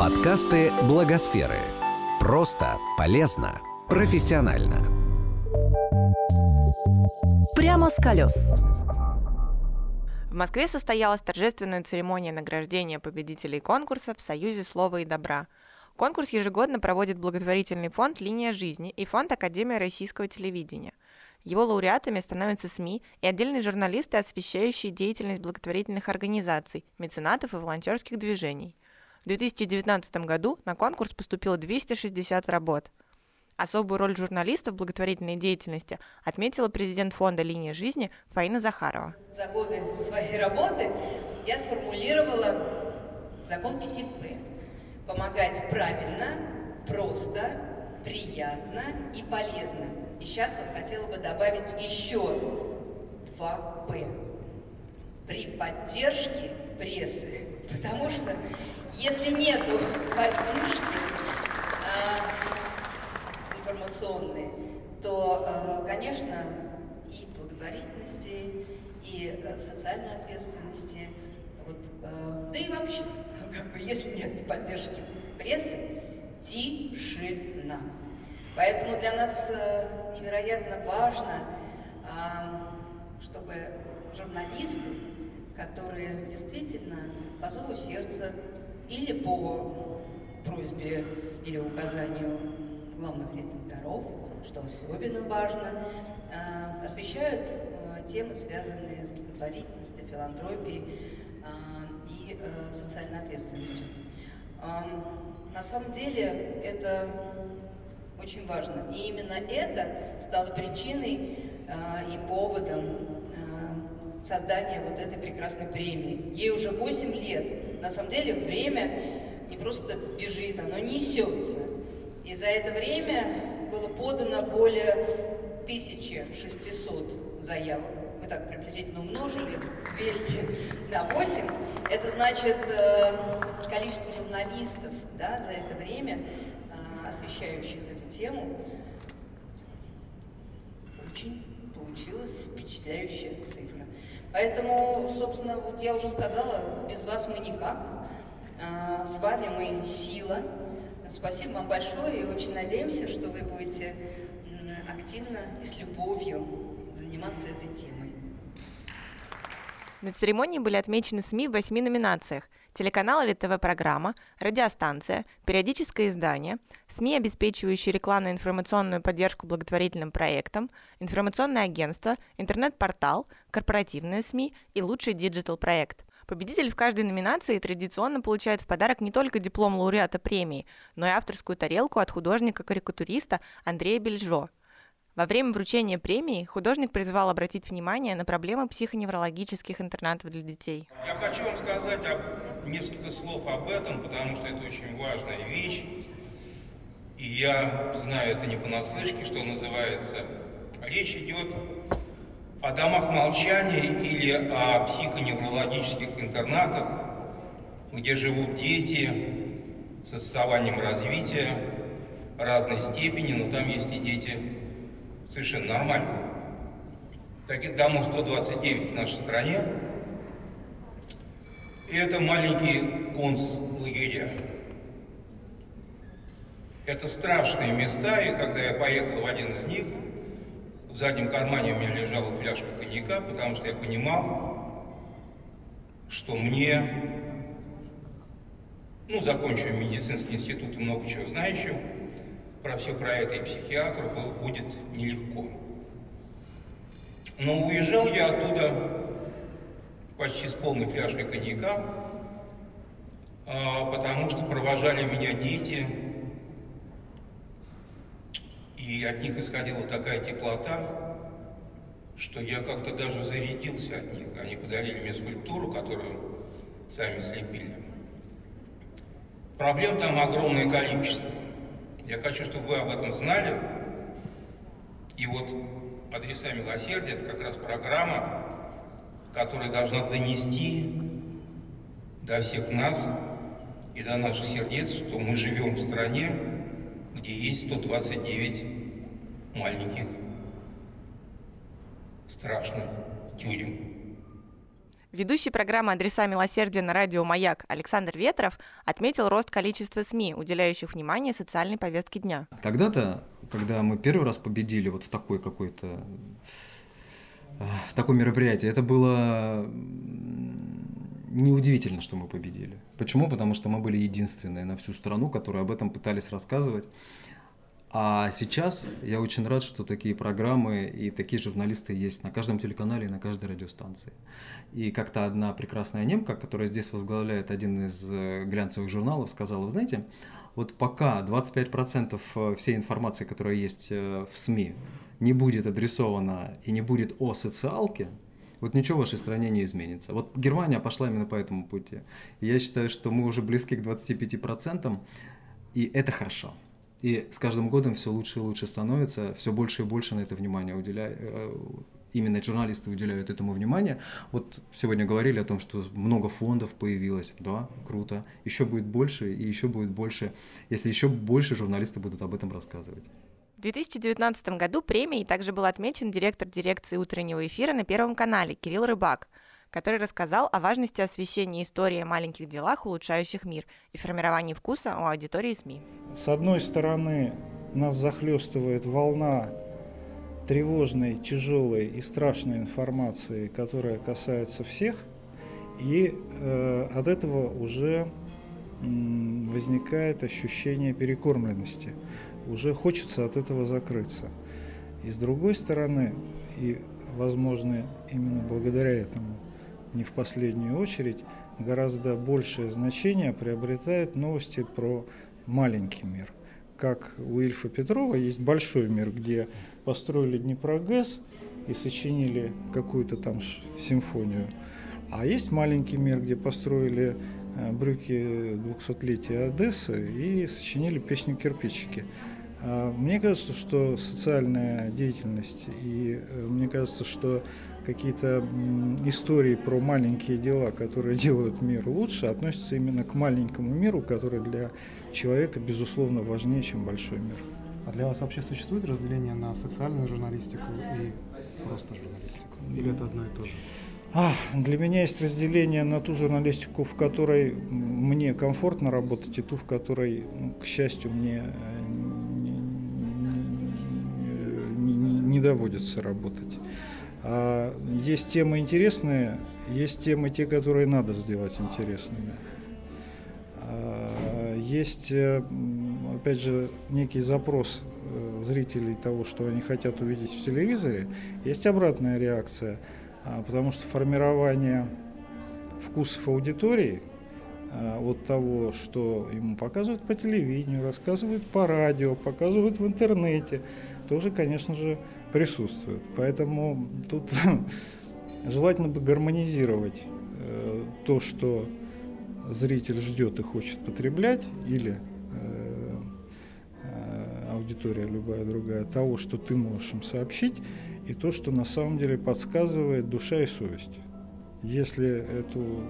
Подкасты Благосферы. Просто, полезно, профессионально. Прямо с колес. В Москве состоялась торжественная церемония награждения победителей конкурса в Союзе слова и добра. Конкурс ежегодно проводит благотворительный фонд «Линия жизни» и фонд Академии российского телевидения. Его лауреатами становятся СМИ и отдельные журналисты, освещающие деятельность благотворительных организаций, меценатов и волонтерских движений. В 2019 году на конкурс поступило 260 работ. Особую роль журналистов в благотворительной деятельности отметила президент фонда «Линия жизни» Фаина Захарова. За годы своей работы я сформулировала закон 5П. Помогать правильно, просто, приятно и полезно. И сейчас вот хотела бы добавить еще 2П. При поддержке прессы. Потому что если нету поддержки информационной, то, конечно, и в благотворительности, и в социальной ответственности, вот, да и вообще, как бы, если нет поддержки прессы, тишина. Поэтому для нас невероятно важно, чтобы журналисты, которые действительно по зову сердца или по просьбе или указанию главных редакторов, что особенно важно, освещают темы, связанные с благотворительностью, филантропией и социальной ответственностью. На самом деле это очень важно. И именно это стало причиной и поводом создание вот этой прекрасной премии. Ей уже 8 лет. На самом деле время не просто бежит, оно несется. И за это время было подано более 1600 заявок. Мы так приблизительно умножили 200 на 8. Это значит, количество журналистов, да, за это время, освещающих эту тему, очень получилась впечатляющая цифра. Поэтому, собственно, вот я уже сказала, без вас мы никак. С вами мы сила. Спасибо вам большое и очень надеемся, что вы будете активно и с любовью заниматься этой темой. На церемонии были отмечены СМИ в 8 номинациях. Телеканал или ТВ-программа, радиостанция, периодическое издание, СМИ, обеспечивающие рекламную и информационную поддержку благотворительным проектам, информационное агентство, интернет-портал, корпоративные СМИ и лучший диджитал-проект. Победитель в каждой номинации традиционно получает в подарок не только диплом лауреата премии, но и авторскую тарелку от художника-карикатуриста Андрея Бельжо. Во время вручения премии художник призвал обратить внимание на проблемы психоневрологических интернатов для детей. Я хочу вам сказать несколько слов об этом, потому что это очень важная вещь. И я знаю это не понаслышке, что называется. Речь идет о домах молчания или о психоневрологических интернатах, где живут дети с отставанием развития разной степени, но там есть и дети совершенно нормально. Таких домов 129 в нашей стране. И это маленькие концлагеря. Это страшные места, и когда я поехал в один из них, в заднем кармане у меня лежала фляжка коньяка, потому что я понимал, что мне, закончив медицинский институт и много чего знающего, про все про это и психиатру будет нелегко. Но уезжал я оттуда почти с полной фляжкой коньяка, потому что провожали меня дети, и от них исходила такая теплота, что я как-то даже зарядился от них. Они подарили мне скульптуру, которую сами слепили. Проблем там огромное количество. Я хочу, чтобы вы об этом знали. И вот «Адреса милосердия» — это как раз программа, которая должна донести до всех нас и до наших сердец, что мы живем в стране, где есть 129 маленьких страшных тюрем. Ведущий программы «Адреса милосердия» на радио «Маяк» Александр Ветров отметил рост количества СМИ, уделяющих внимание социальной повестке дня. Когда-то, когда мы первый раз победили вот в такое мероприятие, это было неудивительно, что мы победили. Почему? Потому что мы были единственные на всю страну, которые об этом пытались рассказывать. А сейчас я очень рад, что такие программы и такие журналисты есть на каждом телеканале и на каждой радиостанции. И как-то одна прекрасная немка, которая здесь возглавляет один из глянцевых журналов, сказала: вы знаете, вот пока 25% всей информации, которая есть в СМИ, не будет адресована и не будет о социалке, вот ничего в вашей стране не изменится. Вот Германия пошла именно по этому пути. И я считаю, что мы уже близки к 25%, и это хорошо. И с каждым годом все лучше и лучше становится, все больше и больше на это внимание уделяют, именно журналисты уделяют этому внимание. Вот сегодня говорили о том, что много фондов появилось, да, круто, еще будет больше и еще будет больше, если еще больше журналисты будут об этом рассказывать. В 2019 году премией также был отмечен директор дирекции утреннего эфира на Первом канале Кирилл Рыбак, который рассказал о важности освещения истории о маленьких делах, улучшающих мир, и формировании вкуса у аудитории СМИ. С одной стороны, нас захлестывает волна тревожной, тяжелой и страшной информации, которая касается всех, и от этого уже возникает ощущение перекормленности. Уже хочется от этого закрыться. И с другой стороны, и, возможно, именно благодаря этому, не в последнюю очередь, гораздо большее значение приобретают новости про маленький мир. Как у Ильфа Петрова есть большой мир, где построили Днепрогэс и сочинили какую-то там симфонию. А есть маленький мир, где построили брюки 200-летия Одессы и сочинили песню «Кирпичики». Мне кажется, что социальная деятельность и мне кажется, что какие-то истории про маленькие дела, которые делают мир лучше, относятся именно к маленькому миру, который для человека, безусловно, важнее, чем большой мир. А для вас вообще существует разделение на социальную журналистику и просто журналистику? Или это одно и то же? Для меня есть разделение на ту журналистику, в которой мне комфортно работать, и ту, в которой, к счастью, мне не доводится работать. Есть темы интересные, есть темы те, которые надо сделать интересными. Есть, опять же, некий запрос зрителей того, что они хотят увидеть в телевизоре. Есть обратная реакция, потому что формирование вкусов аудитории от того, что ему показывают по телевидению, рассказывают по радио, показывают в интернете, тоже, конечно же, присутствует. Поэтому тут желательно бы гармонизировать то, что зритель ждет и хочет потреблять, или аудитория любая другая, того, что ты можешь им сообщить, и то, что на самом деле подсказывает душа и совесть. Если эту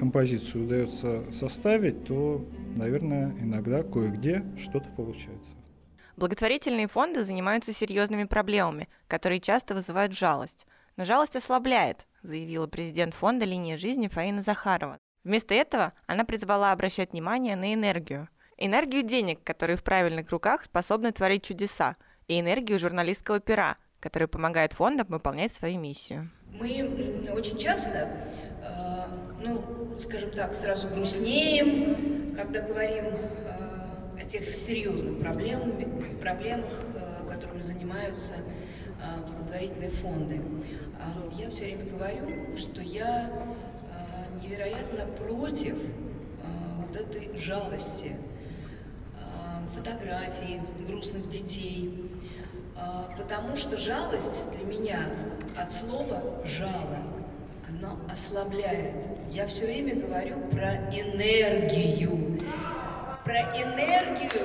композицию удается составить, то, наверное, иногда кое-где что-то получается. Благотворительные фонды занимаются серьезными проблемами, которые часто вызывают жалость. Но жалость ослабляет, заявила президент фонда «Линия жизни» Фаина Захарова. Вместо этого она призвала обращать внимание на энергию. Энергию денег, которые в правильных руках способны творить чудеса, и энергию журналистского пера, который помогает фондам выполнять свою миссию. Мы очень часто, скажем так, сразу грустнеем, когда говорим о тех серьезных проблемах, которыми занимаются благотворительные фонды. Я все время говорю, что я невероятно против вот этой жалости, фотографий грустных детей, потому что жалость для меня от слова «жало», она ослабляет. Я все время говорю про энергию. Про энергию.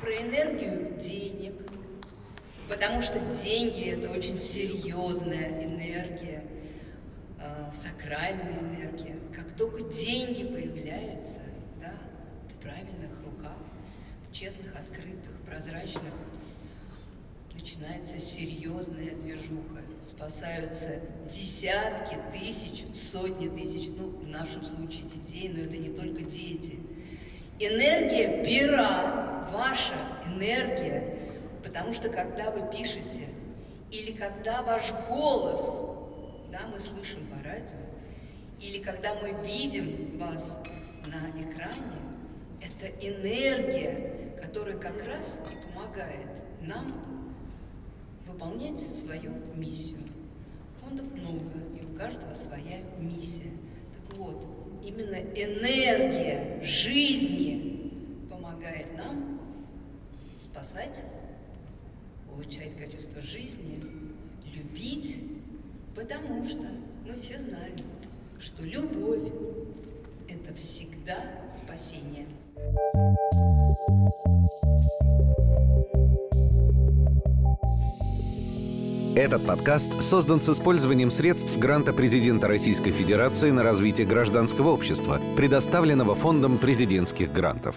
Про энергию денег. Потому что деньги – это очень серьезная энергия, сакральная энергия. Как только деньги появляются, да, в правильных руках, в честных, открытых, прозрачных, начинается серьезная движуха. Спасаются десятки тысяч, сотни тысяч, ну, в нашем случае детей, но это не только дети. Энергия пера, ваша энергия, потому что когда вы пишете, или когда ваш голос, да, мы слышим по радио, или когда мы видим вас на экране, это энергия, которая как раз и помогает нам выполнять свою миссию. Фондов много, и у каждого своя миссия. Так вот, именно энергия жизни помогает нам спасать, улучшать качество жизни, любить, потому что мы все знаем, что любовь – это всегда спасение. Этот подкаст создан с использованием средств гранта президента Российской Федерации на развитие гражданского общества, предоставленного Фондом президентских грантов.